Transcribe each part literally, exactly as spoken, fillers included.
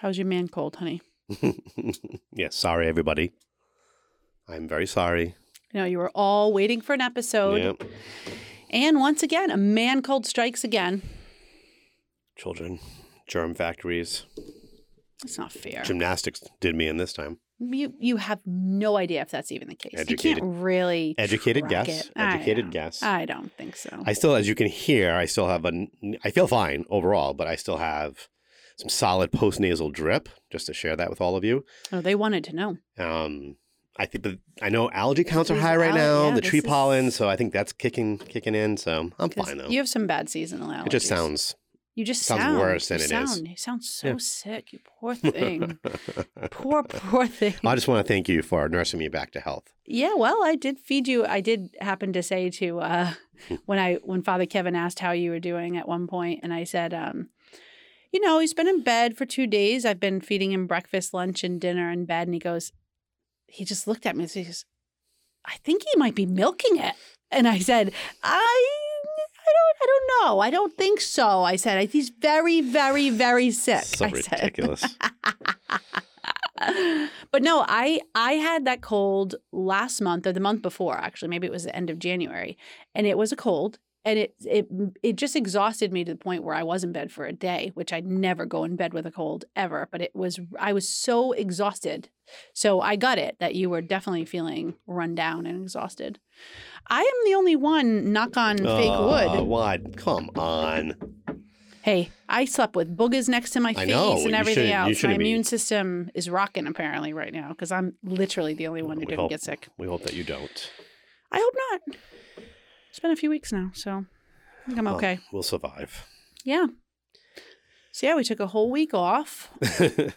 How's your man cold, honey? Yeah, sorry, everybody. I'm very sorry. You know, you were all waiting for an episode. Yep. And once again, a man cold strikes again. Children, germ factories. That's not fair. Gymnastics did me in this time. You you have no idea if that's even the case. Educated. You can't really Educated guess. It. Educated I guess. I don't think so. I still, as you can hear, I still have a, I feel fine overall, but I still have some solid post-nasal drip, just to share that with all of you. Oh, they wanted to know. Um, I think the, I know allergy counts are high right now, yeah, the tree is... pollen, so I think that's kicking kicking in, so I'm fine though. You have some bad seasonal allergies. It just sounds... You just sounds sound worse than you it sound, is. You sound so yeah. sick, you poor thing. poor, poor thing. I just want to thank you for nursing me back to health. Yeah, well, I did feed you. I did happen to say to uh, when I when Father Kevin asked how you were doing at one point, and I said, um, you know, he's been in bed for two days. I've been feeding him breakfast, lunch, and dinner in bed, and he goes, he just looked at me and says, I think he might be milking it. And I said, I. I don't, I don't know. I don't think so. I said, I, he's very, very, very sick. So I ridiculous. Said. But no, I, I had that cold last month or the month before, actually. Maybe it was the end of January. And it was a cold. And it it it just exhausted me to the point where I was in bed for a day, which I never go in bed with a cold ever. But it was I was so exhausted. So I got it that you were definitely feeling run down and exhausted. I am the only one, knock on uh, fake wood. What? Come on. Hey, I slept with boogers next to my face and everything else. My immune system is rocking apparently right now because I'm literally the only one who didn't get sick. We hope that you don't. I hope not. It's been a few weeks now, so I think I'm okay. Um, we'll survive. Yeah. So, yeah, we took a whole week off. We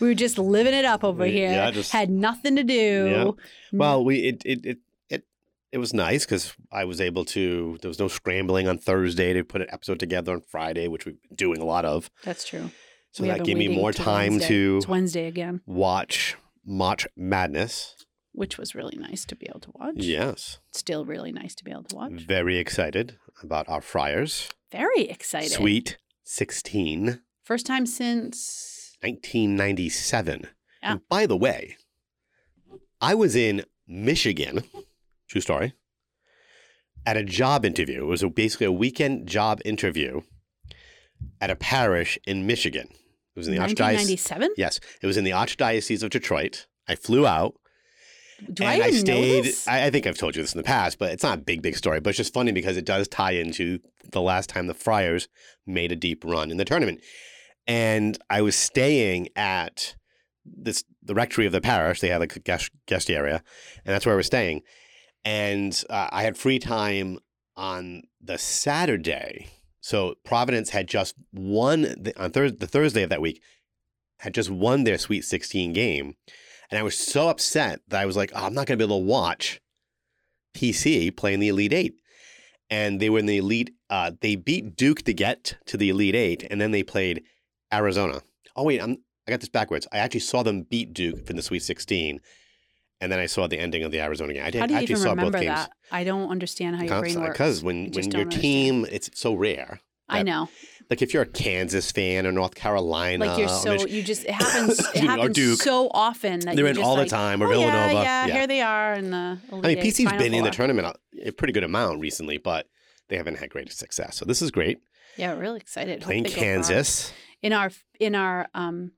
were just living it up over we, here. Yeah, just, had nothing to do. Yeah. Well, we it it it it, it was nice because I was able to – there was no scrambling on Thursday to put an episode together on Friday, which we've been doing a lot of. That's true. So we that gave me more time Wednesday. to – It's Wednesday again. Watch March Madness. Which was really nice to be able to watch. Yes. Still really nice to be able to watch. Very excited about our Friars. Very excited. Sweet sixteen. First time since... nineteen ninety-seven. Yeah. And by the way, I was in Michigan, true story, at a job interview. It was a, basically a weekend job interview at a parish in Michigan. It was in the Archdiocese. nineteen ninety-seven? Yes. It was in the Archdiocese of Detroit. I flew out. Do and I, even I stayed. Know this? I, I think I've told you this in the past, but it's not a big, big story. But it's just funny because it does tie into the last time the Friars made a deep run in the tournament. And I was staying at this the rectory of the parish. They had like a guest, guest area, and that's where I was staying. And uh, I had free time on the Saturday. So Providence had just won the, on thir- the Thursday of that week, had just won their Sweet sixteen game. And I was so upset that I was like, oh, I'm not going to be able to watch P C playing the Elite Eight. And they were in the Elite uh, – they beat Duke to get to the Elite Eight, and then they played Arizona. Oh, wait, I'm, I got this backwards. I actually saw them beat Duke in the Sweet sixteen, and then I saw the ending of the Arizona game. I did, how do you I actually even saw remember both that? Games. I don't understand how your brain works. Because when, when your understand. team – it's so rare. I know. Like if you're a Kansas fan or North Carolina. Like you're so, you just, it happens, it happens Duke, so often. That they're in all like, the time or oh, Villanova. Yeah, yeah, yeah, here they are in the Elite I mean, P C's Final been Four. In the tournament a pretty good amount recently, but they haven't had great success. So this is great. Yeah, really excited. Playing Kansas. In our, in our, um,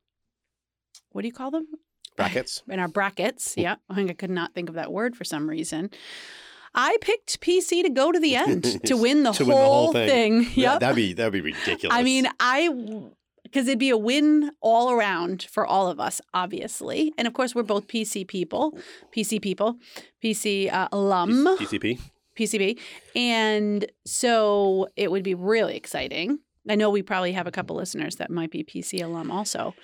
what do you call them? Brackets. In our brackets. Yeah. I think I could not think of that word for some reason. I picked P C to go to the end, to win the, to whole, win the whole thing. thing. Yep. Yeah, that'd be, that'd be ridiculous. I mean, I, because it'd be a win all around for all of us, obviously. And, of course, we're both P C people, P C people, P C uh, alum. P C P. P C P. And so it would be really exciting. I know we probably have a couple listeners that might be P C alum also.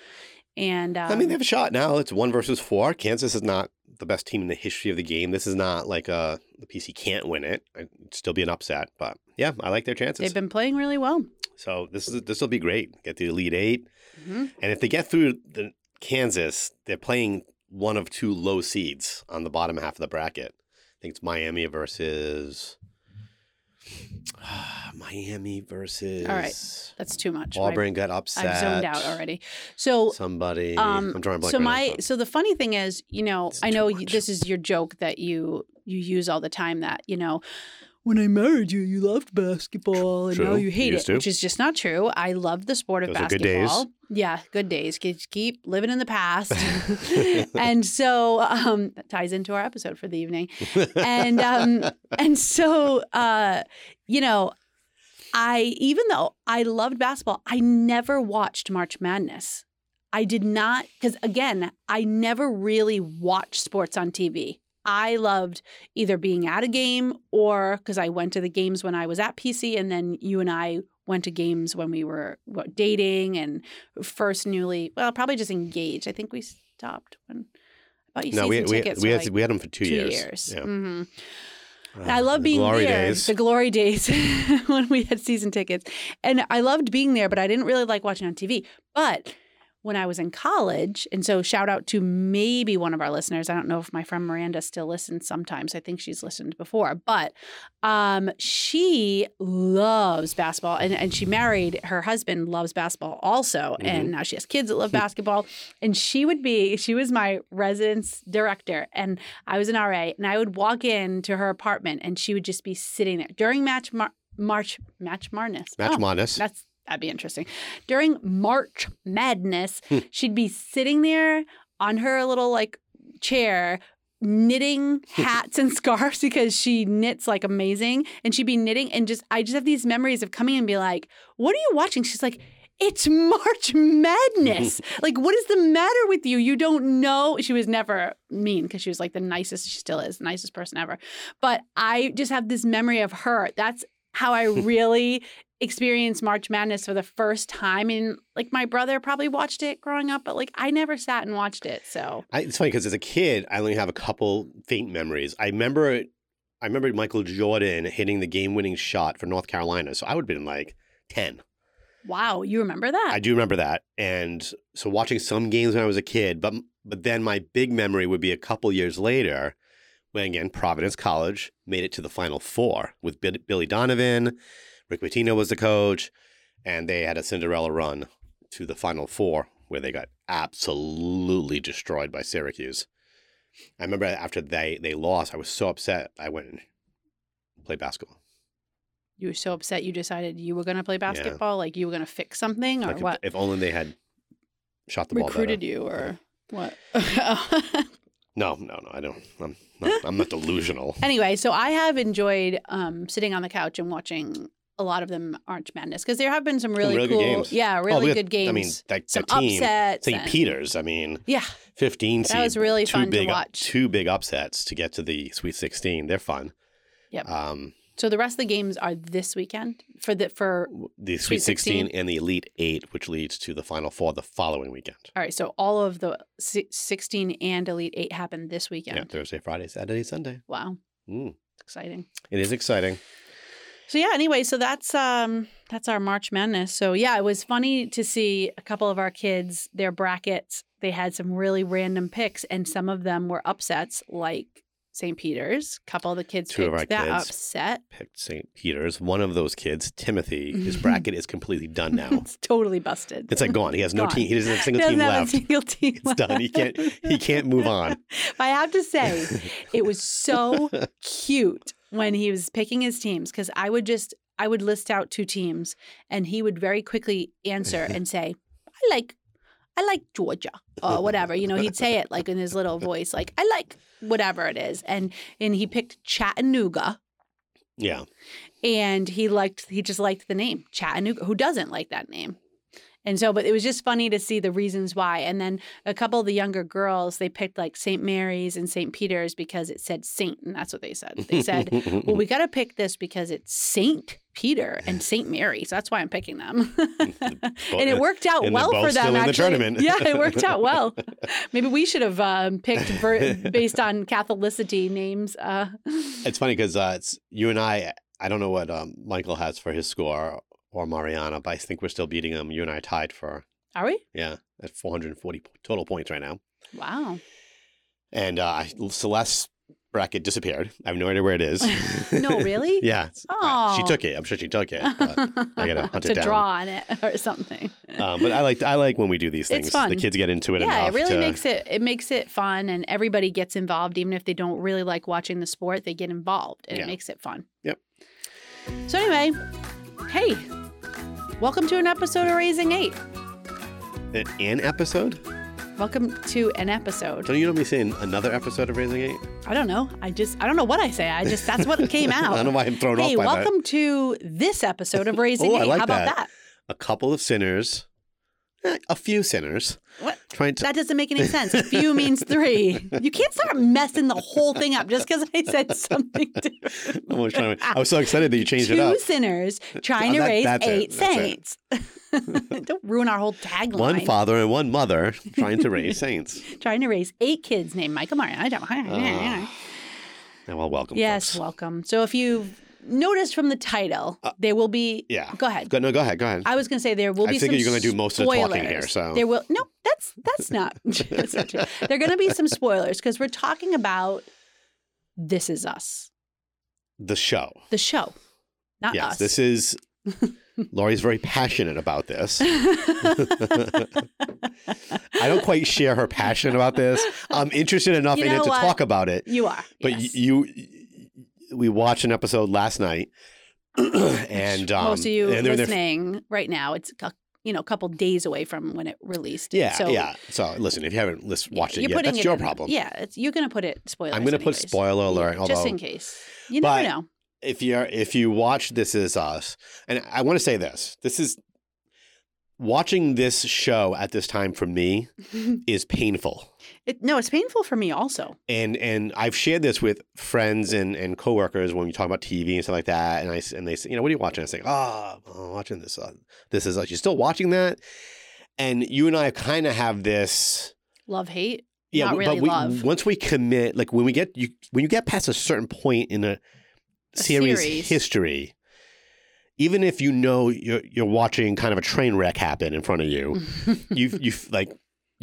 And um, I mean, they have a shot now. It's one versus four. Kansas is not the best team in the history of the game. This is not like a, the P C can't win it. It'd still be an upset. But, yeah, I like their chances. They've been playing really well. So this is this will be great. Get the Elite Eight. Mm-hmm. And if they get through the Kansas, they're playing one of two low seeds on the bottom half of the bracket. I think it's Miami versus uh, Miami versus. All right, that's too much. Auburn I've, got upset. I've zoned out already. So somebody. Um, I'm drawing a blank. So right my. Now. So the funny thing is, you know, it's I know you, this is your joke that you you use all the time. That you know, when I married you, you loved basketball, and true. Now you hate you it, to. Which is just not true. I love the sport of Those basketball. Are good days. Yeah, good days. Keep living in the past. And so um, that ties into our episode for the evening. And um, and so, uh, you know, I even though I loved basketball, I never watched March Madness. I did not because, again, I never really watched sports on T V. I loved either being at a game or because I went to the games when I was at P C, and then you and I went to games when we were dating and first newly, well, probably just engaged. I think we stopped when I bought you no, season we, tickets. No, we, we, like we had them for two, two years. years. Yeah. Mm-hmm. Uh, I love the being glory there. Days. The glory days when we had season tickets. And I loved being there, but I didn't really like watching on T V. But when I was in college, and so shout out to maybe one of our listeners. I don't know if my friend Miranda still listens sometimes. I think she's listened before. But um, she loves basketball, and, and she married. Her husband loves basketball also, mm-hmm. and now she has kids that love basketball. And she would be – she was my residence director, and I was an R A, and I would walk into her apartment, and she would just be sitting there. During match mar- March – Match Madness. Match oh, Madness. That's – That'd be interesting. During March Madness, she'd be sitting there on her little like chair knitting hats and scarves because she knits like amazing. And she'd be knitting and just I just have these memories of coming and be like, what are you watching? She's like, it's March Madness. Like, what is the matter with you? You don't know. She was never mean because she was like the nicest. She still is the nicest person ever. But I just have this memory of her. That's how I really experienced March Madness for the first time. And like my brother probably watched it growing up, but like I never sat and watched it. So I, it's funny because as a kid, I only have a couple faint memories. I remember, I remember Michael Jordan hitting the game-winning shot for North Carolina. So I would have been like ten. Wow, you remember that? I do remember that. And so watching some games when I was a kid, but but then my big memory would be a couple years later. When again, Providence College made it to the Final Four with B- Billy Donovan. Rick Pitino was the coach, and they had a Cinderella run to the Final Four where they got absolutely destroyed by Syracuse. I remember after they, they lost, I was so upset I went and played basketball. You were so upset you decided you were going to play basketball? Yeah. Like you were going to fix something or like if, what? If only they had shot the Recruited ball Recruited you or yeah. what? No, no, no, I don't. I'm not, I'm not delusional. Anyway, so I have enjoyed um, sitting on the couch and watching a lot of them March Madness because there have been some really, really cool, good games. yeah, really oh, had, good games. I mean, that, some that team, upsets. Saint Peter's. I mean, yeah, fifteen. That seed, was really fun big, to watch. Two big upsets to get to the Sweet sixteen. They're fun. Yep. Um, so the rest of the games are this weekend for the for the Sweet, Sweet sixteen and the Elite Eight, which leads to the Final Four the following weekend. All right, so all of the sixteen and Elite Eight happen this weekend. Yeah, Thursday, Friday, Saturday, Sunday. Wow, mm. It's exciting. It is exciting. So yeah, anyway, so that's um, that's our March Madness. So yeah, it was funny to see a couple of our kids, their brackets, they had some really random picks, and some of them were upsets like Saint Peter's. A couple of the kids Two picked of our that kids upset. Picked Saint Peter's. One of those kids, Timothy, his bracket is completely done now. It's totally busted. It's like gone. He has no gone. team. He doesn't have a single doesn't team have left. A single team it's left. done. He can't he can't move on. I have to say, it was so cute. When he was picking his teams, because I would just, I would list out two teams and he would very quickly answer and say, I like, I like Georgia or whatever. You know, he'd say it like in his little voice, like, I like whatever it is. And and he picked Chattanooga. Yeah. And he liked, he just liked the name Chattanooga. Who doesn't like that name? And so, but it was just funny to see the reasons why. And then a couple of the younger girls, they picked like Saint Mary's and Saint Peter's because it said Saint, and that's what they said. They said, well, we got to pick this because it's Saint Peter and Saint Mary's. So that's why I'm picking them. And it worked out and well for them, still in the tournament. Yeah, it worked out well. Maybe we should have um, picked ver- based on Catholicity names. Uh. It's funny because uh, it's you and I, I don't know what um, Michael has for his score. Or Mariana, but I think we're still beating them. You and I tied for. Are we? Yeah, at four hundred forty total points right now. Wow. And uh, Celeste bracket disappeared. I have no idea where it is. No, really? Yeah. Oh. She took it. I'm sure she took it. But I gotta hunt to it down. Draw on it or something. Um, but I like I like when we do these things. It's fun. The kids get into it. Yeah, enough it really to... makes it it makes it fun, and everybody gets involved. Even if they don't really like watching the sport, they get involved, and yeah. it makes it fun. Yep. So anyway, hey, welcome to an episode of Raising Eight. An episode? Welcome to an episode. Don't you normally say another episode of Raising Eight? I don't know. I just, I don't know what I say. I just, that's what came out. I don't know why I'm thrown hey, off by that. Hey, welcome to this episode of Raising Ooh, Eight. I like How that. About that? A couple of sinners, eh, a few sinners. What? Trying to... That doesn't make any sense. A few means three. You can't start messing the whole thing up just because I said something different. I was, to... I was so excited that you changed Two it up. Two sinners trying oh, that, to raise eight it. saints. Don't ruin our whole tagline. One father and one mother trying to raise saints. Trying to raise eight kids named Michael. Uh, well, welcome. Yes, folks. Welcome. So if you've noticed from the title, uh, there will be. Yeah. Go ahead. Go, no, go ahead. Go ahead. I was going to say there will I be some I think you're going to do most spoilers. Of the talking here. So. There will. No, that's, that's not. That's not true. There are going to be some spoilers because we're talking about This Is Us. The show. The show. Not yes, us. Yes, this is. Lori's very passionate about this. I don't quite share her passion about this. I'm interested enough you know in it what? to talk about it. You are. But yes. you, we watched an episode last night. and um, Most of you and listening f- right now, it's a you know, a couple days away from when it released. Yeah, so, yeah. So listen, if you haven't watched it yet, that's it your in, problem. Yeah, it's, you're going to put it spoilers. I'm going to put spoiler alert. Although, just in case. You never know. If you if you watch This Is Us, and I want to say this, this is watching this show at this time for me is painful. It, no, it's painful for me also. And and I've shared this with friends and, and coworkers when we talk about T V and stuff like that. And I and they say, you know, what are you watching? I say, oh, I'm watching This uh, This Is Us. You're still watching that? And you and I kind of have this love hate. Yeah, Not we, really but we, love. Once we commit, like when we get you when you get past a certain point in a Series, series history, even if you know you're you're watching kind of a train wreck happen in front of you, you you like you,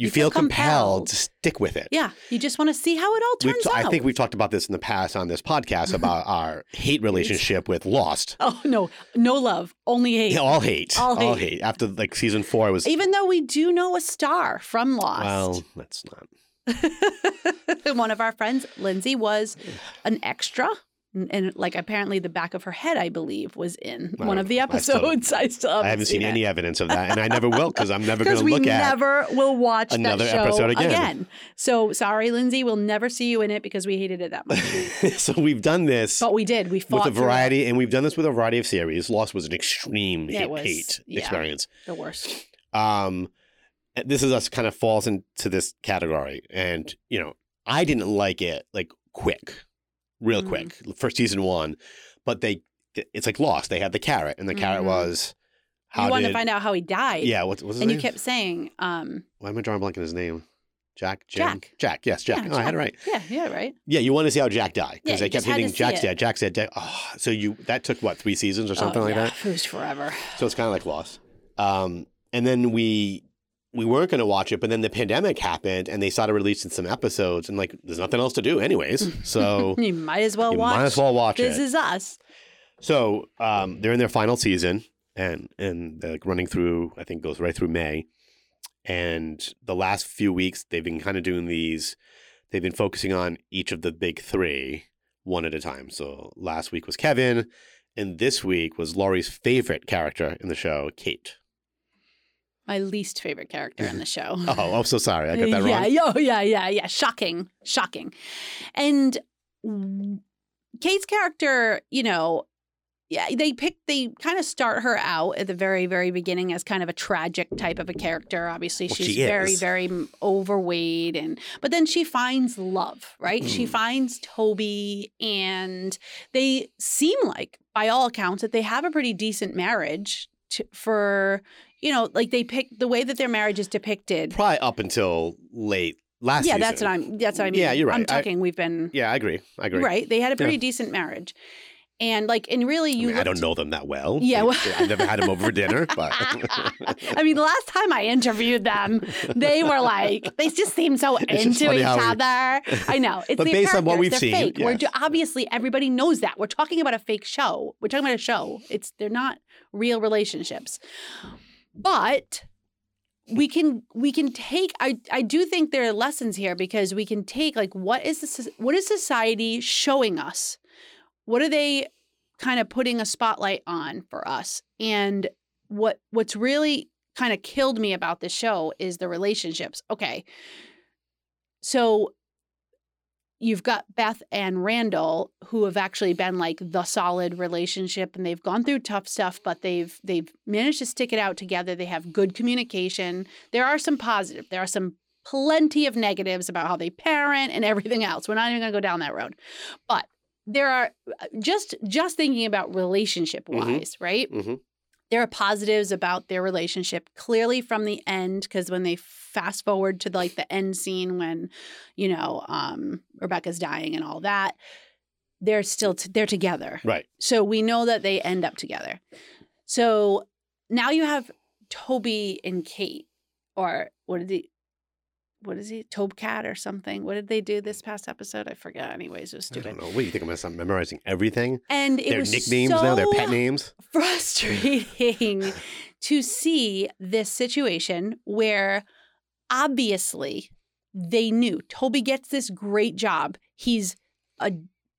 you feel, feel compelled to stick with it. Yeah, you just want to see how it all turns t- out. I think we've talked about this in the past on this podcast about our hate relationship with Lost. Oh no, no love, only hate. Yeah, all hate, all hate. All hate. After like season four, it was even though we do know a star from Lost. Well, that's not. One of our friends, Lindsay, was an extra. And, and like apparently the back of her head, I believe, was in well, one of the episodes. I still, I still haven't, I haven't seen, seen any evidence of that. And I never will because I'm never going to look at it. Because we never will watch another that show episode again. again. So sorry, Lindsay, we'll never see you in it because we hated it that much. So we've done this. But we did. We fought with a variety. And we've done this with a variety of series. Lost was an extreme hate, was, hate yeah, experience. The worst. Um, This Is Us kind of falls into this category. And, you know, I didn't like it like quick. Real mm-hmm. quick, first season one, but they it's like Lost. They had the carrot, and the mm-hmm. carrot was how you wanted did, to find out how he died. Yeah, what was his and name? And you kept saying, um, "Why am I drawing blank on his name?" Jack, Jim? Jack, Jack. Yes, Jack. Yeah, oh, Jack. I had it right. Yeah, yeah, right. Yeah, you want to see how Jack died because yeah, they kept hitting Jack's dead. Jack's dead. Jack. Oh, so you that took what three seasons or something oh, yeah. like that? It was forever. So it's kind of like Lost. Um, and then we. We weren't going to watch it, but then the pandemic happened, and they started releasing some episodes, and like, there's nothing else to do, anyways. So you might as well you watch. Might as well watch This it. Is Us. So um, they're in their final season, and and they're like running through, I think, goes right through May. And the last few weeks, they've been kind of doing these. They've been focusing on each of the big three one at a time. So last week was Kevin, and this week was Laurie's favorite character in the show, Kate. My least favorite character in the show. Oh, I'm oh, so sorry. I got that yeah, wrong. Yeah, oh, yeah, yeah, yeah. Shocking. Shocking. And Kate's character, you know, yeah, they pick, they kind of start her out at the very, very beginning as kind of a tragic type of a character. Obviously, well, she's she very, very overweight. and But then she finds love, right? Mm. She finds Toby, and they seem like, by all accounts, that they have a pretty decent marriage to, for... You know, like they pick the way that their marriage is depicted. Probably up until late last year. Yeah, season. that's what I'm. That's what I mean. Yeah, you're right. I'm talking. I, we've been. Yeah, I agree. I agree. Right. They had a pretty yeah. decent marriage, And like, and really, you. I, mean, looked... I don't know them that well. Yeah, well... I never had them over for dinner. But I mean, the last time I interviewed them, they were like, they just seemed so it's into each other. We... I know. It's but based characters. On what we've they're seen, fake. Yeah. We're just, obviously everybody knows that we're talking about a fake show. We're talking about a show. It's they're not real relationships, but. We can we can take I, I do think there are lessons here because we can take like what is this what is society showing us? What are they kind of putting a spotlight on for us? And what what's really kind of killed me about this show is the relationships. Okay. So you've got Beth and Randall who have actually been like the solid relationship and they've gone through tough stuff, but they've they've managed to stick it out together. They have good communication. There are some positive. There are some plenty of negatives about how they parent and everything else. We're not even going to go down that road. But there are just just thinking about relationship wise, mm-hmm. right? Mm-hmm. There are positives about their relationship, clearly from the end, because when they fast forward to like the end scene when, you know, um, Rebecca's dying and all that, they're still t- they're together. Right. So we know that they end up together. So now you have Toby and Kate, or what did he, what is he, Tobcat or something? What did they do this past episode? I forgot. Anyways, it was stupid. I don't know. What do you think? I'm going to start memorizing everything? And it their was nicknames so now, their pet names? Frustrating to see this situation where obviously they knew. Toby gets this great job. He's a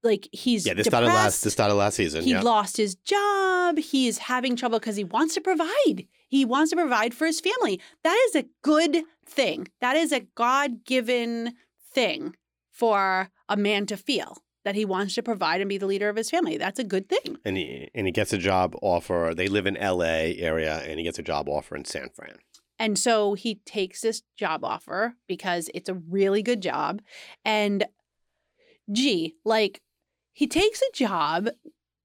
like he's yeah. This started last. This started last season. He yeah. lost his job. He is having trouble because he wants to provide. He wants to provide for his family. That is a good thing. That is a God-given thing for a man to feel that he wants to provide and be the leader of his family. That's a good thing. And he and he gets a job offer. They live in L A area, and he gets a job offer in San Fran. And so he takes this job offer because it's a really good job. And gee, like. He takes a job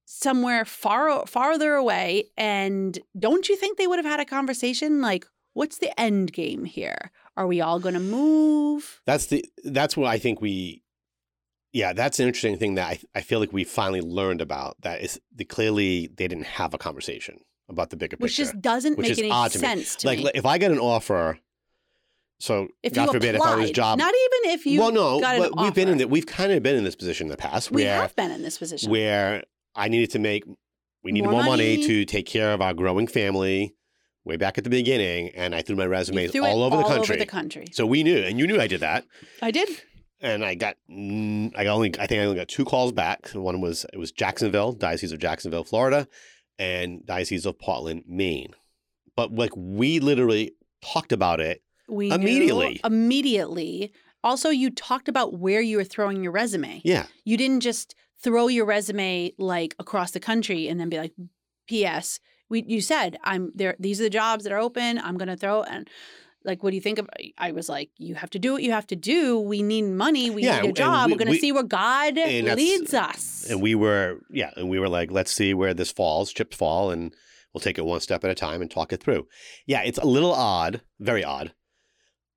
somewhere far farther away, and don't you think they would have had a conversation like, "What's the end game here? Are we all going to move?" That's the that's what I think we, yeah, that's an interesting thing that I I feel like we finally learned about. That is, the, clearly they didn't have a conversation about the bigger which picture, which just doesn't which make any odd sense to me. To like, me. if I get an offer. So, if God you forbid, applied, if I was job, not even if you well, no, got but an we've offer. been in that. We've kind of been in this position in the past. Where, we have been in this position where I needed to make, we needed more, more money. money to take care of our growing family. Way back at the beginning, and I threw my resumes threw all over all the country. Over the country. So we knew, and you knew I did that. I did. And I got, I only, I think I only got two calls back. One was it was Jacksonville, Diocese of Jacksonville, Florida, and Diocese of Portland, Maine. But like we literally talked about it. We immediately. Knew, immediately. Also, you talked about where you were throwing your resume. Yeah. You didn't just throw your resume like across the country and then be like, P S We you said I'm there. These are the jobs that are open. I'm gonna throw and like, what do you think of? I was like, you have to do what you have to do. We need money. We yeah, need a job. We, we're gonna we, see where God leads us. And we were yeah, and we were like, let's see where this falls. Chips fall, and we'll take it one step at a time and talk it through. Yeah, it's a little odd, very odd.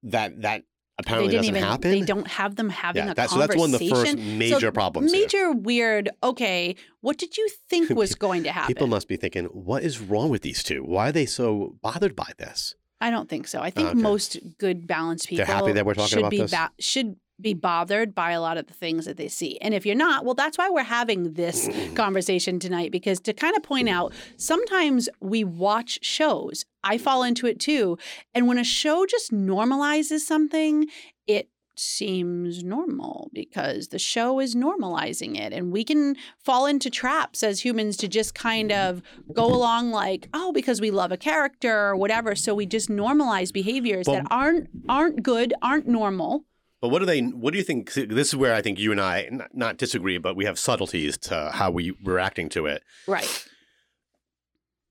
That that apparently doesn't even, happen. They don't have them having yeah, a that, conversation. So that's one of the first major so problems. Major here. Weird. Okay, what did you think was going to happen? People must be thinking, what is wrong with these two? Why are they so bothered by this? I don't think so. I think okay. most good, balanced people They're happy that we're talking should about be this? Ba- should be bothered by a lot of the things that they see. And if you're not, well, that's why we're having this conversation tonight, because to kind of point out, sometimes we watch shows. I fall into it too. And when a show just normalizes something, it seems normal because the show is normalizing it. And we can fall into traps as humans to just kind of go along like, oh, because we love a character or whatever. So we just normalize behaviors well, that aren't aren't good, aren't normal. But what do they? What do you think? This is where I think you and I not, not disagree, but we have subtleties to how we reacting to it. Right.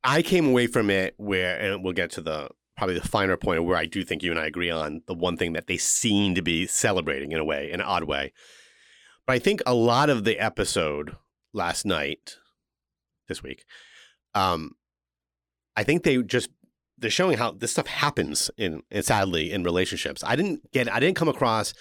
I came away from it where, and we'll get to the probably the finer point where I do think you and I agree on the one thing that they seem to be celebrating in a way, in an odd way. But I think a lot of the episode last night, this week, um, I think they just. They're showing how this stuff happens in, and sadly, in relationships. I didn't get, I didn't come across,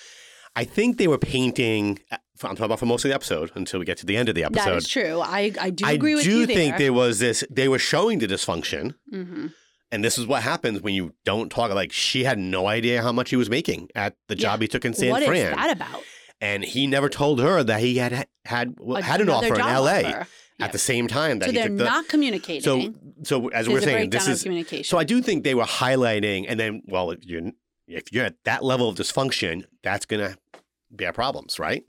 I think they were painting I'm talking about for most of the episode until we get to the end of the episode. That is true. I, I do agree I with do you there. I do think there was this, they were showing the dysfunction. Mm-hmm. And this is what happens when you don't talk. Like, she had no idea how much he was making at the yeah. job he took in San Fran. What is that about? And he never told her that he had had, well, had an offer in L A offer. At yeah. the same time that so he took the— So they're not communicating. So, so as we're saying, this is— communication. So I do think they were highlighting, and then, well, if you're, if you're at that level of dysfunction, that's going to be our problems, right?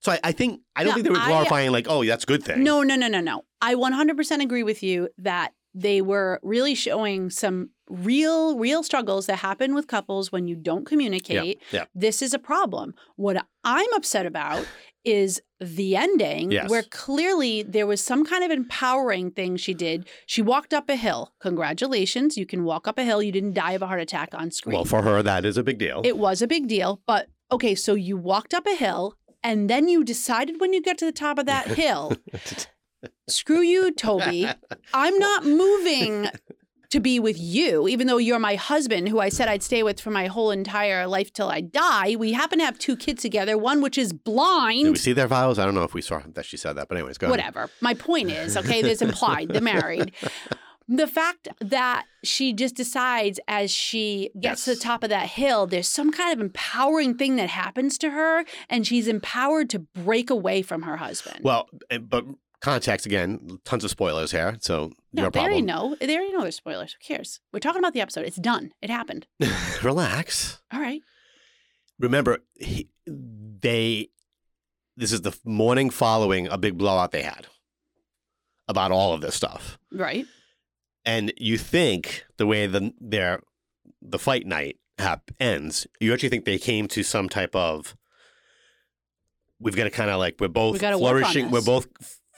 So I, I think, I don't no, think they were glorifying I, like, oh, that's a good thing. No, no, no, no, no. I one hundred percent agree with you that they were really showing some real, real struggles that happen with couples when you don't communicate. Yeah, yeah. This is a problem. What I'm upset about is the ending yes. where clearly there was some kind of empowering thing she did. She walked up a hill. Congratulations. You can walk up a hill. You didn't die of a heart attack on screen. Well, for her, that is a big deal. It was a big deal. But okay, so you walked up a hill. And then you decided when you get to the top of that hill, screw you, Toby. I'm not moving to be with you, even though you're my husband, who I said I'd stay with for my whole entire life till I die. We happen to have two kids together, one which is blind. Did we see their vows? I don't know if we saw that she said that, but anyways, go Whatever. Ahead. My point is, okay, this implied, they're married. The fact that she just decides as she gets yes. to the top of that hill, there's some kind of empowering thing that happens to her, and she's empowered to break away from her husband. Well, but context, again, tons of spoilers here, so no, your problem. They already know. They already know there's spoilers. Who cares? We're talking about the episode. It's done. It happened. Relax. All right. Remember, he, they – this is the morning following a big blowout they had about all of this stuff. Right. And you think the way the their the fight night hap- ends, you actually think they came to some type of, we've got to kind of like, we're both we flourishing. We're both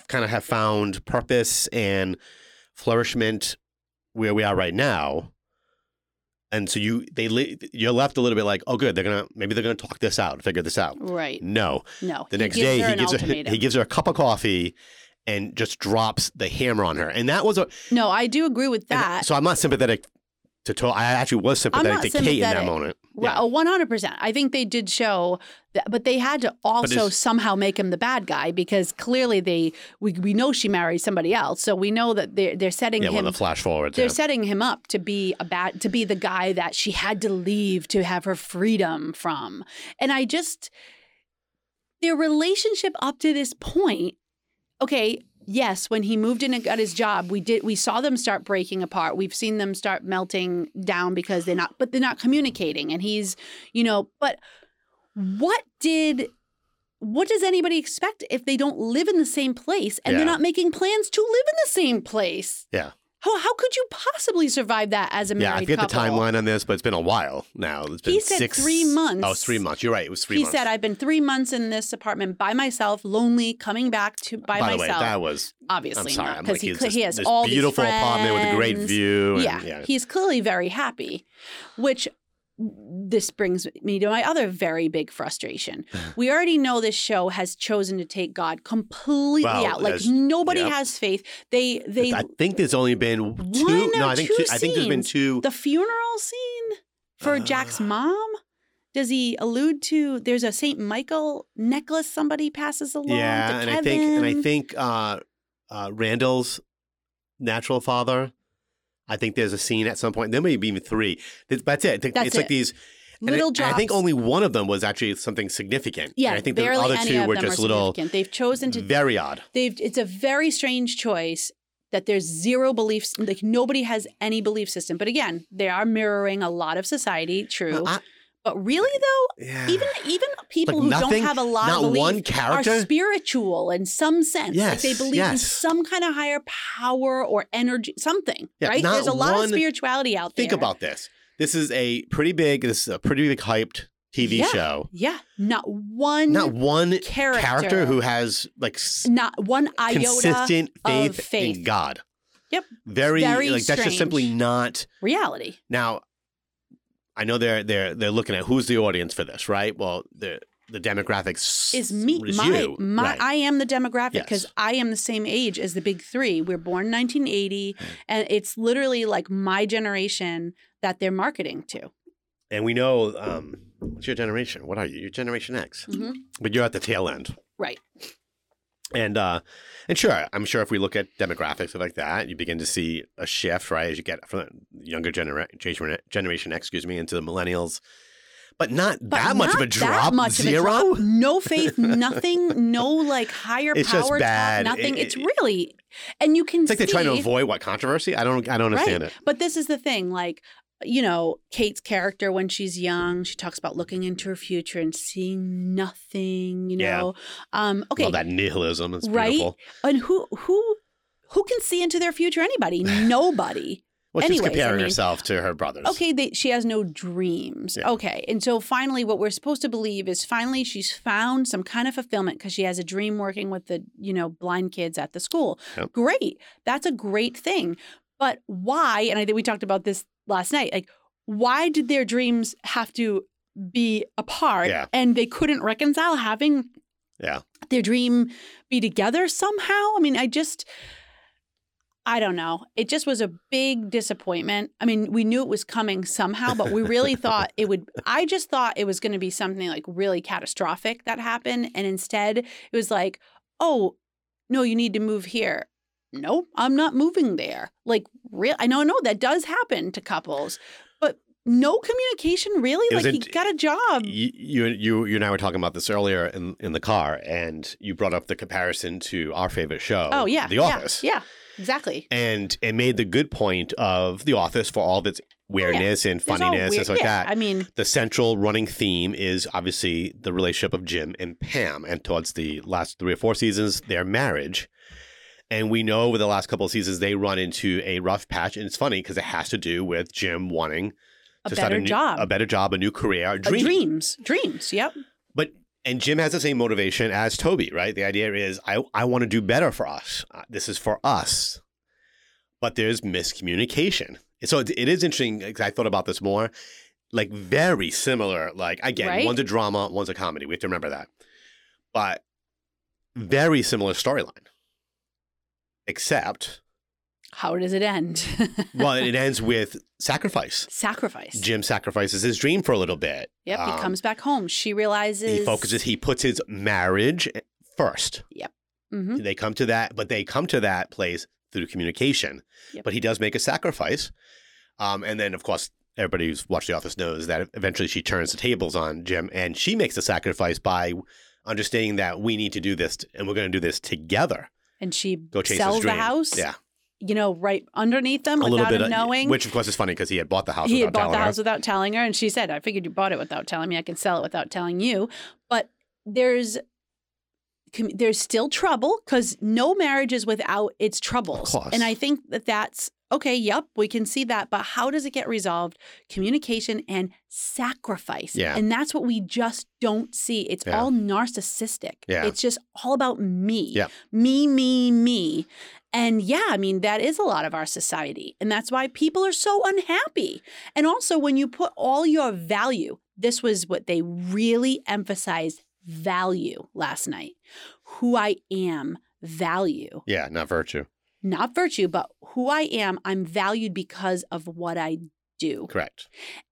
kind of have found purpose and flourishment where we are right now. And so you they you're left a little bit like, oh, good, they're gonna maybe they're gonna talk this out, figure this out. Right. No. No. The next day he gives her he gives her, he gives her a cup of coffee. And just drops the hammer on her. And that was a... No, I do agree with that. And, so I'm not sympathetic to... to I actually was sympathetic to sympathetic. Kate in that moment. Well, yeah. one hundred percent. I think they did show... That, but they had to also somehow make him the bad guy because clearly they... We, we know she marries somebody else. So we know that they're, they're setting yeah, him... Yeah, when the flash forwards. They're yeah. setting him up to be a bad, to be the guy that she had to leave to have her freedom from. And I just... Their relationship up to this point... Okay, yes, when he moved in and got his job, we did we saw them start breaking apart. We've seen them start melting down because they're not but they're not communicating and he's, you know, but what did what does anybody expect if they don't live in the same place and yeah. they're not making plans to live in the same place? Yeah. How how could you possibly survive that as a married couple? Yeah, I forget couple? the timeline on this, but it's been a while now. It's been he said six, three months. Oh, three months. You're right. It was three he months. He said, I've been three months in this apartment by myself, lonely, coming back to by, by myself. By the way, that was obviously I'm sorry, not because like, he, he has this all these friends. Beautiful apartment with a great view. And, yeah, yeah, he's clearly very happy, which this brings me to my other very big frustration. We already know this show has chosen to take God completely well, out. Like nobody yeah. has faith. They they. I think there's only been two. One no, I think two, two I think there's been two. The funeral scene for uh, Jack's mom. Does he allude to? There's a Saint Michael necklace somebody passes along. Yeah, to and Kevin. I think and I think uh, uh, Randall's natural father. I think there's a scene at some point. There may be even three. That's it. That's it's it. Like these little and drops. I think only one of them was actually something significant. Yeah, and I think the other two were just little. They've chosen to very odd. They've it's a very strange choice that there's zero beliefs. Like nobody has any belief system. But again, they are mirroring a lot of society. True. Well, I, But really, though, yeah. even even people like who nothing, don't have a lot of belief one character? Are spiritual in some sense. Yes, like they believe yes. in some kind of higher power or energy, something, yeah, right? There's a lot one, of spirituality out think there. Think about this. This is a pretty big, this is a pretty big hyped T V yeah, show. Yeah. Not one Not one character, character who has like not one iota consistent faith, of faith in God. Yep. Very, Very like strange. That's just simply not reality. Now, I know they're they're they're looking at who's the audience for this, right? Well, the the demographics is me. Is my, you. my right. I am the demographic because yes. I am the same age as the big three. We're born in nineteen eighty, and it's literally like my generation that they're marketing to. And we know um, It's your generation. What are you? You're Generation X. Mm-hmm. But you're at the tail end. Right. And uh, and sure, I'm sure if we look at demographics like that, you begin to see a shift, right, as you get from the younger genera- generation, excuse me, into the millennials. But not but that not much of a drop. Much zero? Of a drop. No faith, nothing, no like higher it's power, just bad. Top, nothing. It, it, it's really, and you can it's see. It's like they're trying to avoid what controversy? I don't I don't understand right. it. But this is the thing, like, you know, Kate's character when she's young, she talks about looking into her future and seeing nothing, you know. Yeah. Um, okay. All that nihilism. It's right? beautiful. And who who who can see into their future? Anybody. Nobody. Well, she's Anyways, comparing I mean, herself to her brothers. Okay, they, she has no dreams. Yeah. Okay, and so finally what we're supposed to believe is finally she's found some kind of fulfillment because she has a dream working with the, you know, blind kids at the school. Yep. Great. That's a great thing. But why, and I think we talked about this last night, like why did their dreams have to be apart yeah. and they couldn't reconcile having yeah. their dream be together somehow? I mean, I just... I don't know. It just was a big disappointment. I mean, we knew it was coming somehow, but we really thought it would – I just thought it was going to be something like really catastrophic that happened. And instead, it was like, oh, no, you need to move here. No, I'm not moving there. Like, real. I know, no, that does happen to couples. But no communication really? Like, he got a job. You, you, you and I were talking about this earlier in, in the car, and you brought up the comparison to our favorite show, oh, yeah, The Office. Yeah, yeah. Exactly. And it made the good point of The Office for all of its weirdness yeah. and funniness weird. and stuff yeah. like that. I mean, the central running theme is obviously the relationship of Jim and Pam. And towards the last three or four seasons, their marriage. And we know over the last couple of seasons, they run into a rough patch. And it's funny because it has to do with Jim wanting a to better start a, new, job. a better job, a new career, a dream. a dreams, dreams. Yep. But And Jim has the same motivation as Toby, right? The idea is, I, I want to do better for us. Uh, this is for us. But there's miscommunication. And so it, it is interesting, because I thought about this more, like very similar. Like, again, right? one's a drama, one's a comedy. We have to remember that. But very similar storyline. Except... How does it end? Well, it ends with sacrifice. Sacrifice. Jim sacrifices his dream for a little bit. Yep, um, he comes back home. She realizes. He focuses. He puts his marriage first. Yep. Mm-hmm. They come to that, but they come to that place through communication. Yep. But he does make a sacrifice. Um, and then, of course, everybody who's watched The Office knows that eventually she turns the tables on Jim, and she makes a sacrifice by understanding that we need to do this, and we're going to do this together. And she Go chase sells his dream. the house. Yeah. You know, right underneath them a without him of, knowing. Which, of course, is funny because he had bought the house he without telling her. He had bought the house without telling her. And she said, I figured you bought it without telling me. I can sell it without telling you. But there's there's still trouble because no marriage is without its troubles. Of course. And I think that that's, okay, yep, we can see that. But how does it get resolved? Communication and sacrifice. Yeah. And that's what we just don't see. It's yeah. all narcissistic. Yeah. It's just all about me. Yeah. Me, me, me. And yeah, I mean, that is a lot of our society. And that's why people are so unhappy. And also when you put all your value, this was what they really emphasized, value last night. Who I am, value. Yeah, not virtue. Not virtue, but who I am, I'm valued because of what I do. Correct.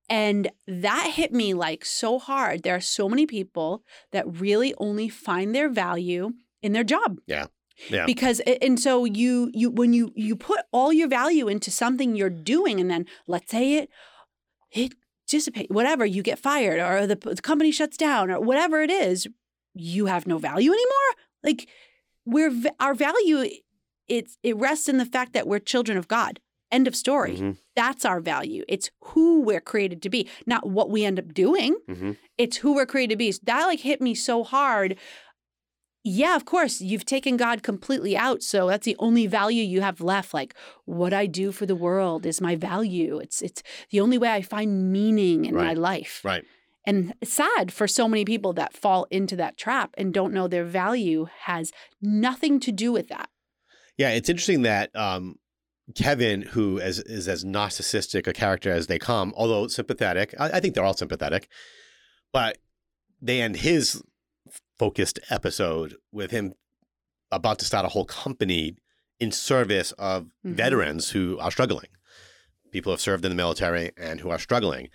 And that hit me like so hard. There are so many people that really only find their value in their job. Yeah. Yeah. Because and so you you when you you put all your value into something you're doing and then let's say it it dissipates, whatever, you get fired or the, the company shuts down or whatever it is, you have no value anymore. Like we're our value it's it rests in the fact that we're children of God. End of story. Mm-hmm. That's our value. It's who we're created to be, not what we end up doing. Mm-hmm. It's who we're created to be. So that like hit me so hard. Yeah, of course, you've taken God completely out, so that's the only value you have left. Like, what I do for the world is my value. It's it's the only way I find meaning in right. my life. Right. And it's sad for so many people that fall into that trap and don't know their value has nothing to do with that. Yeah, it's interesting that um, Kevin, who is, is as narcissistic a character as they come, although sympathetic, I, I think they're all sympathetic, but they end his... focused episode with him about to start a whole company in service of mm-hmm. veterans who are struggling, people who have served in the military and who are struggling.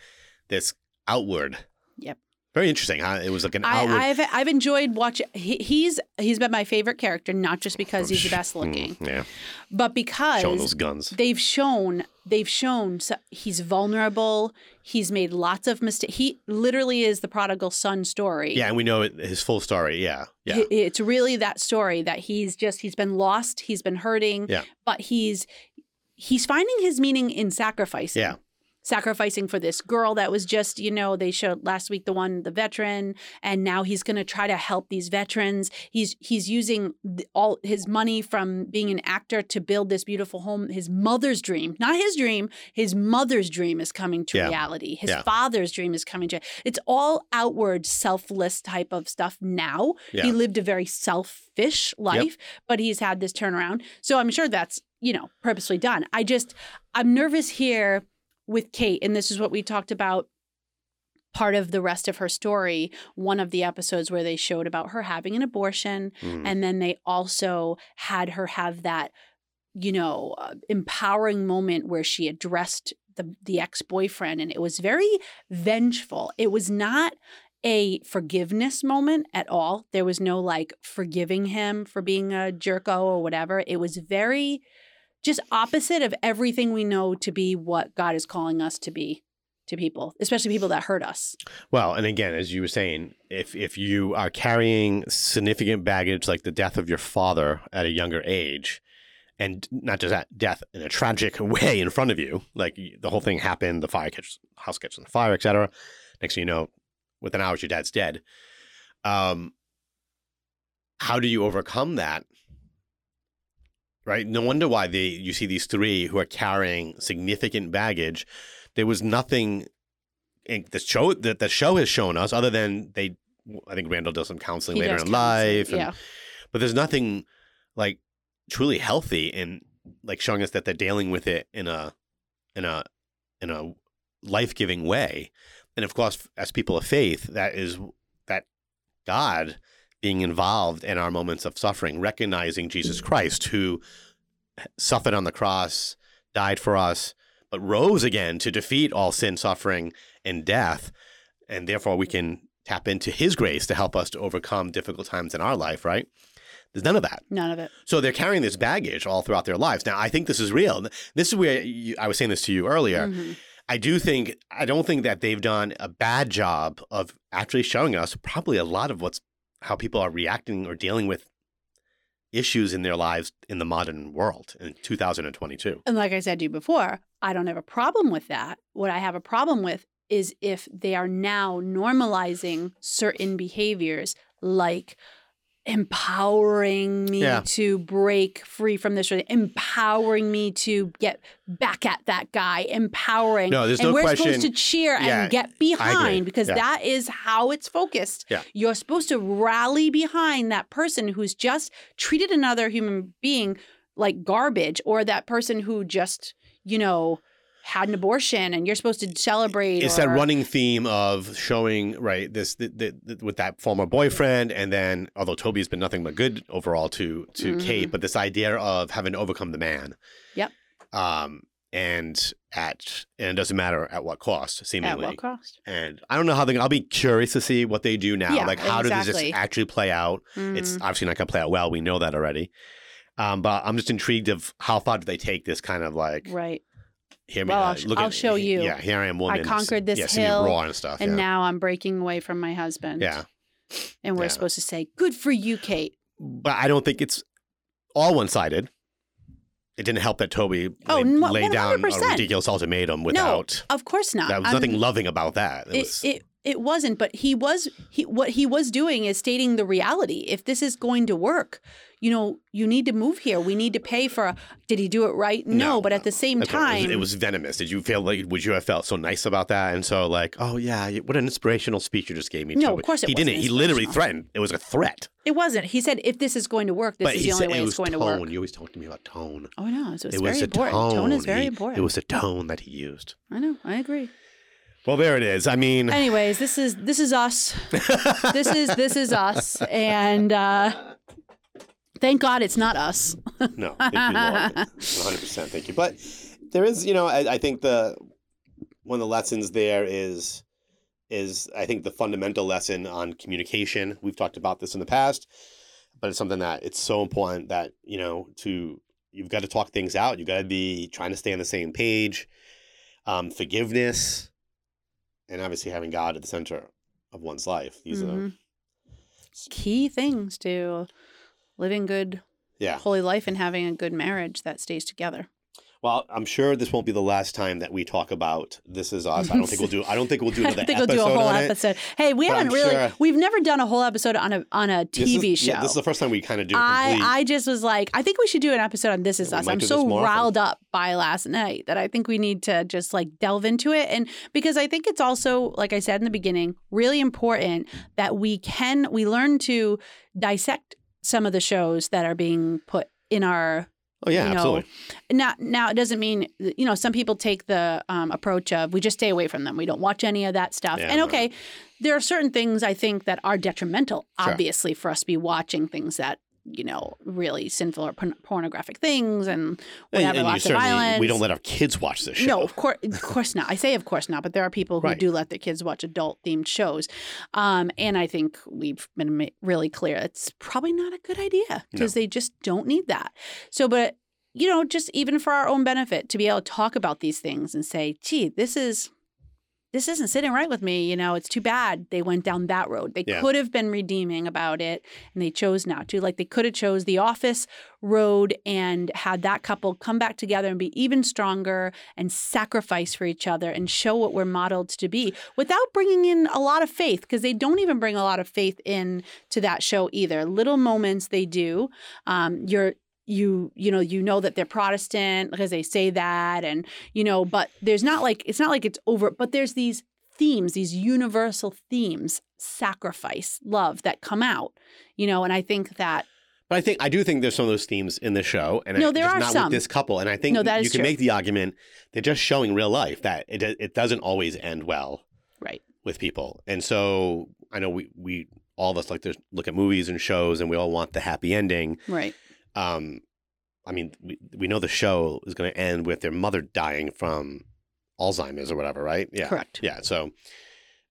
This outward yep. Very interesting, huh? It was like an I, outward... I've I've enjoyed watching. He, he's he's been my favorite character, not just because he's the best looking, yeah, but because showing those guns. They've shown they've shown so he's vulnerable. He's made lots of mistakes. He literally is the prodigal son story. Yeah, and we know it, his full story. Yeah, yeah. It, it's really that story that he's just he's been lost. He's been hurting. Yeah. But he's he's finding his meaning in sacrificing. Yeah. Sacrificing for this girl that was just, you know, they showed last week the one, the veteran, and now he's going to try to help these veterans. He's he's using all his money from being an actor to build this beautiful home. His mother's dream, not his dream, his mother's dream is coming to yeah. reality. His yeah. father's dream is coming to It's all outward, selfless type of stuff now. Yeah. He lived a very selfish life, yep. but he's had this turnaround. So I'm sure that's, you know, purposely done. I just, I'm nervous here with Kate, and this is what we talked about, part of the rest of her story, one of the episodes where they showed about her having an abortion, mm. and then they also had her have that, you know, uh, empowering moment where she addressed the, the ex-boyfriend, and it was very vengeful. It was not a forgiveness moment at all. There was no, like, forgiving him for being a jerko or whatever. It was very... just opposite of everything we know to be what God is calling us to be to people, especially people that hurt us. Well, and again, as you were saying, if if you are carrying significant baggage like the death of your father at a younger age, and not just that death in a tragic way in front of you, like the whole thing happened, the fire catch, house catches on fire, et cetera. Next thing you know, within hours, your dad's dead. Um, how do you overcome that? Right? No wonder why they you see these three who are carrying significant baggage. There was nothing in the show that the show has shown us other than they – I think Randall does some counseling he later in life. And, yeah. But there's nothing like truly healthy in like showing us that they're dealing with it in a in a in a life-giving way. And of course, as people of faith, that is that God – being involved in our moments of suffering, recognizing Jesus Christ, who suffered on the cross, died for us, but rose again to defeat all sin, suffering, and death. And therefore, we can tap into his grace to help us to overcome difficult times in our life, right? There's none of that. None of it. So they're carrying this baggage all throughout their lives. Now, I think this is real. This is where you, I was saying this to you earlier. Mm-hmm. I do think, I don't think that they've done a bad job of actually showing us probably a lot of what's how people are reacting or dealing with issues in their lives in the modern world in two thousand twenty-two. And like I said to you before, I don't have a problem with that. What I have a problem with is if they are now normalizing certain behaviors like empowering me yeah. to break free from this, empowering me to get back at that guy, empowering. No, there's and no we're question. Supposed to cheer yeah, and get behind because yeah. that is how it's focused. Yeah. You're supposed to rally behind that person who's just treated another human being like garbage, or that person who just, you know, had an abortion, and you're supposed to celebrate. It's or... that running theme of showing, right, this the, the, the, with that former boyfriend, and then, although Toby's been nothing but good overall to to mm-hmm. Kate, but this idea of having to overcome the man. Yep. Um, and at and it doesn't matter at what cost, seemingly. At what cost? And I don't know how they. I'll be curious to see what they do now. Yeah, like, how exactly. does this actually play out? Mm-hmm. It's obviously not going to play out well. We know that already. Um, but I'm just intrigued of how far do they take this kind of like right. Here, well, uh, look I'll at, show you. Yeah, here I am, woman. I conquered this yeah, hill, raw and, stuff, and yeah. now I'm breaking away from my husband. Yeah, and we're yeah. supposed to say, "Good for you, Kate." But I don't think it's all one-sided. It didn't help that Toby oh, laid, no, laid down a ridiculous ultimatum without. No, of course not. There was nothing I'm, loving about that. It, it was. It, It wasn't, but he was he what he was doing is stating the reality. If this is going to work, you know, you need to move here. We need to pay for a, did he do it right? No, no but at the same time. It was, it was venomous. Did you feel like, would you have felt so nice about that? And so like, oh yeah, what an inspirational speech you just gave me. No, Toby. Of course it wasn't. He didn't. He literally threatened. It was a threat. It wasn't. He said, if this is going to work, this but is the only way it's going tone. to work. You always talk to me about tone. Oh, no. So it's it was very important. Tone. tone is very he, important. It was the tone that he used. I know. I agree. Well, there it is. I mean, anyways, this is this is us. this is this is us, and uh, thank God it's not us. No, thank you, Lord. one hundred percent, thank you. But there is, you know, I, I think the one of the lessons there is is, I think, the fundamental lesson on communication. We've talked about this in the past, but it's something that it's so important that, you know, to you've got to talk things out. You've got to be trying to stay on the same page. Um, forgiveness, and obviously having God at the center of one's life. These mm-hmm. are key things to living good, yeah. holy life and having a good marriage that stays together. Well, I'm sure this won't be the last time that we talk about This Is Us. I don't think we'll do. I don't think we'll do another I don't think episode we'll do a whole episode. It, hey, we haven't I'm really. Sure. We've never done a whole episode on a on a T V is, show. Yeah, this is the first time we kind of do. I I just was like, I think we should do an episode on This Is Us. I'm so riled up by last night that I think we need to just like delve into it, and because I think it's also, like I said in the beginning, really important that we can we learn to dissect some of the shows that are being put in our. Oh, yeah, you know, absolutely. Now, now, it doesn't mean, you know, some people take the um, approach of we just stay away from them. We don't watch any of that stuff. Yeah, and, okay, right. There are certain things I think that are detrimental, sure. obviously, for us to be watching things that, you know, really sinful or porn- pornographic things and whatever, and, and lots of violence. We don't let our kids watch this show. No, of, cor- of course not. I say of course not, but there are people who right. do let their kids watch adult-themed shows. Um, and I think we've been ma- really clear it's probably not a good idea because no. they just don't need that. So, but, you know, just even for our own benefit, to be able to talk about these things and say, gee, this is... this isn't sitting right with me. You know, it's too bad they went down that road. They yeah. could have been redeeming about it, and they chose not to. Like, they could have chose The Office road and had that couple come back together and be even stronger and sacrifice for each other and show what we're modeled to be without bringing in a lot of faith, because they don't even bring a lot of faith in to that show either. Little moments they do. Um, you're You you know you know that they're Protestant because they say that, and you know, but there's not like it's not like it's over, but there's these themes, these universal themes, sacrifice, love, that come out, you know, and I think that. But I think I do think there's some of those themes in the show, and no, I, there are not some. With this couple, and I think no, that is you can true. Make the argument they're just showing real life that it it doesn't always end well, right, with people, and so I know we we all of us like to look at movies and shows, and we all want the happy ending, right. Um, I mean, we we know the show is going to end with their mother dying from Alzheimer's or whatever, right? Yeah, correct. Yeah, so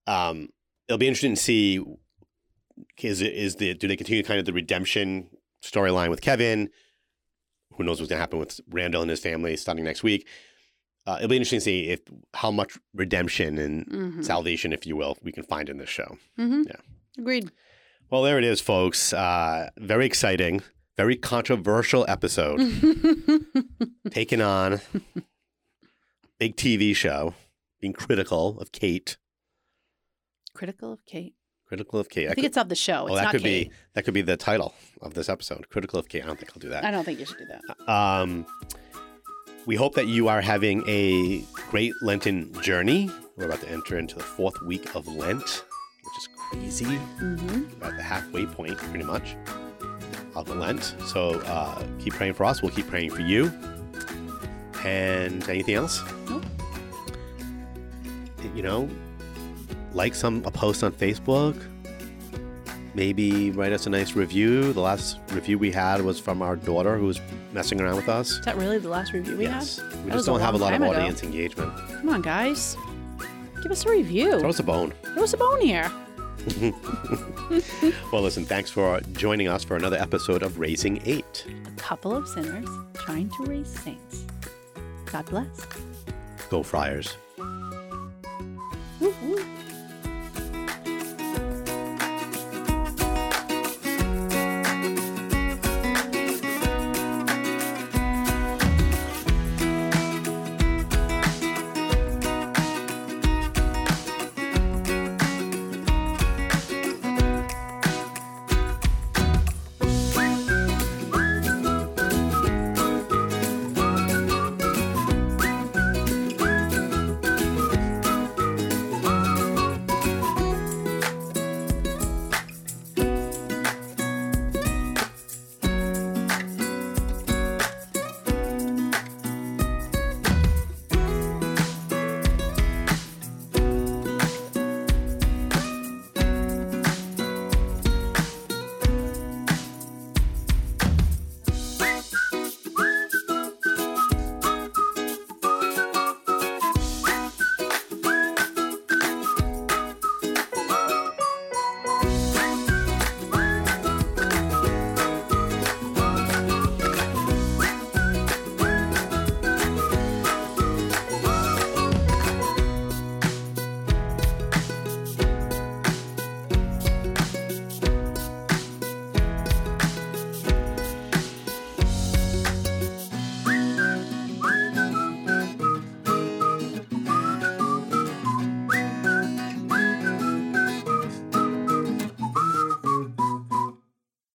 um, it'll be interesting to see is is the do they continue kind of the redemption storyline with Kevin? Who knows what's going to happen with Randall and his family starting next week? Uh, it'll be interesting to see if how much redemption and mm-hmm. salvation, if you will, we can find in this show. Mm-hmm. Yeah, agreed. Well, there it is, folks. Uh, very exciting. Very controversial episode taking on big T V show, being critical of Kate. Critical of Kate. Critical of Kate. I, I think could, it's of the show. It's oh, that not could Kate. Be that could be the title of this episode. Critical of Kate. I don't think I'll do that. I don't think you should do that. Um, we hope that you are having a great Lenten journey. We're about to enter into the fourth week of Lent, which is crazy. Mm-hmm. About the halfway point, pretty much. Of Lent. So uh, keep praying for us. We'll keep praying for you. And anything else? Nope. You know, like some a post on Facebook. Maybe write us a nice review. The last review we had was from our daughter who was messing around with us. Is that really the last review we yes. had? Yes. We that just don't a have a lot of ago. Audience engagement. Come on, guys. Give us a review. Throw us a bone. Throw us a bone here. Well, listen, thanks for joining us for another episode of Raising Eight. A couple of sinners trying to raise saints. God bless. Go Friars. Woo-hoo.